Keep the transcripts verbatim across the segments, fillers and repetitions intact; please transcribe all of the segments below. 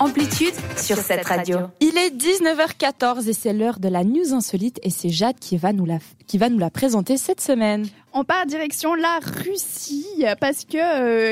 Amplitude sur cette radio. Il est dix-neuf heures quatorze et c'est l'heure de la news insolite et c'est Jade qui va nous la, qui va nous la présenter cette semaine. On part direction la Russie parce que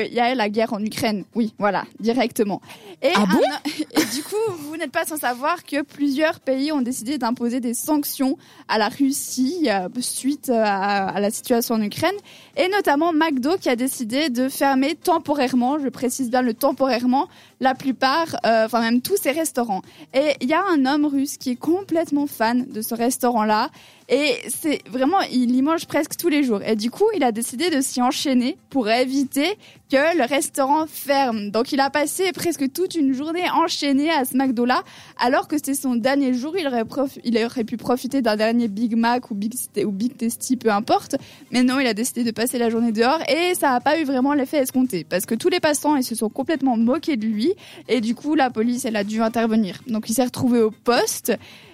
euh, y a la guerre en Ukraine. Oui, voilà, directement. Et, ah bon un, et du coup, vous n'êtes pas sans savoir que plusieurs pays ont décidé d'imposer des sanctions à la Russie euh, suite à, à la situation en Ukraine. Et notamment McDo qui a décidé de fermer temporairement, je précise bien le temporairement, la plupart, euh, enfin même tous ces restaurants. Et il y a un homme russe qui est complètement fan de ce restaurant-là. Et c'est vraiment, il y mange presque tous les jours. Et du coup, il a décidé de s'y enchaîner pour éviter que le restaurant ferme. Donc, il a passé presque toute une journée enchaînée à ce McDo-là, alors que c'était son dernier jour. Il aurait, prof... il aurait pu profiter d'un dernier Big Mac ou Big... ou Big Testy, peu importe. Mais non, il a décidé de passer la journée dehors et ça n'a pas eu vraiment l'effet escompté. Parce que tous les passants, ils se sont complètement moqués de lui. Et du coup, la police, elle a dû intervenir. Donc, il s'est retrouvé au poste.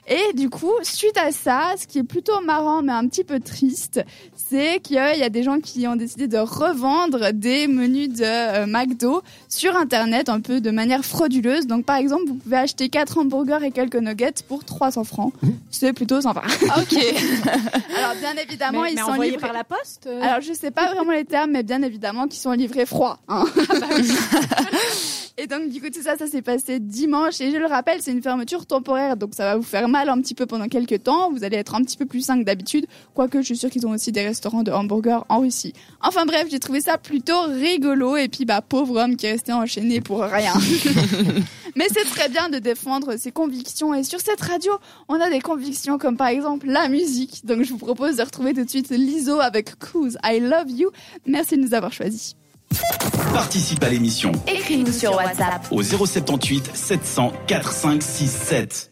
Et du coup, suite à ça, ce qui est plutôt marrant mais un petit peu triste, c'est qu'il y a des gens qui ont décidé de revendre des menus de McDo sur Internet un peu de manière frauduleuse. Donc par exemple, vous pouvez acheter quatre hamburgers et quelques nuggets pour trois cents francs. C'est plutôt sympa. Ok. Alors bien évidemment, mais, ils mais sont livrés par la poste. Euh... Alors je sais pas vraiment les termes, mais bien évidemment qu'ils sont livrés froids. Hein. Et donc du coup tout ça, ça s'est passé dimanche et je le rappelle, c'est une fermeture temporaire, donc ça va vous faire mal un petit peu pendant quelques temps, vous allez être un petit peu plus sain que d'habitude, quoique je suis sûre qu'ils ont aussi des restaurants de hamburgers en Russie. Enfin bref, j'ai trouvé ça plutôt rigolo et puis bah pauvre homme qui est resté enchaîné pour rien. Mais c'est très bien de défendre ses convictions et sur cette radio, on a des convictions comme par exemple la musique, donc je vous propose de retrouver tout de suite Lizzo avec Coos I love you. Merci de nous avoir choisis. Participe à l'émission. Écris-nous sur WhatsApp au zéro sept huit sept cents quatre cinq six sept.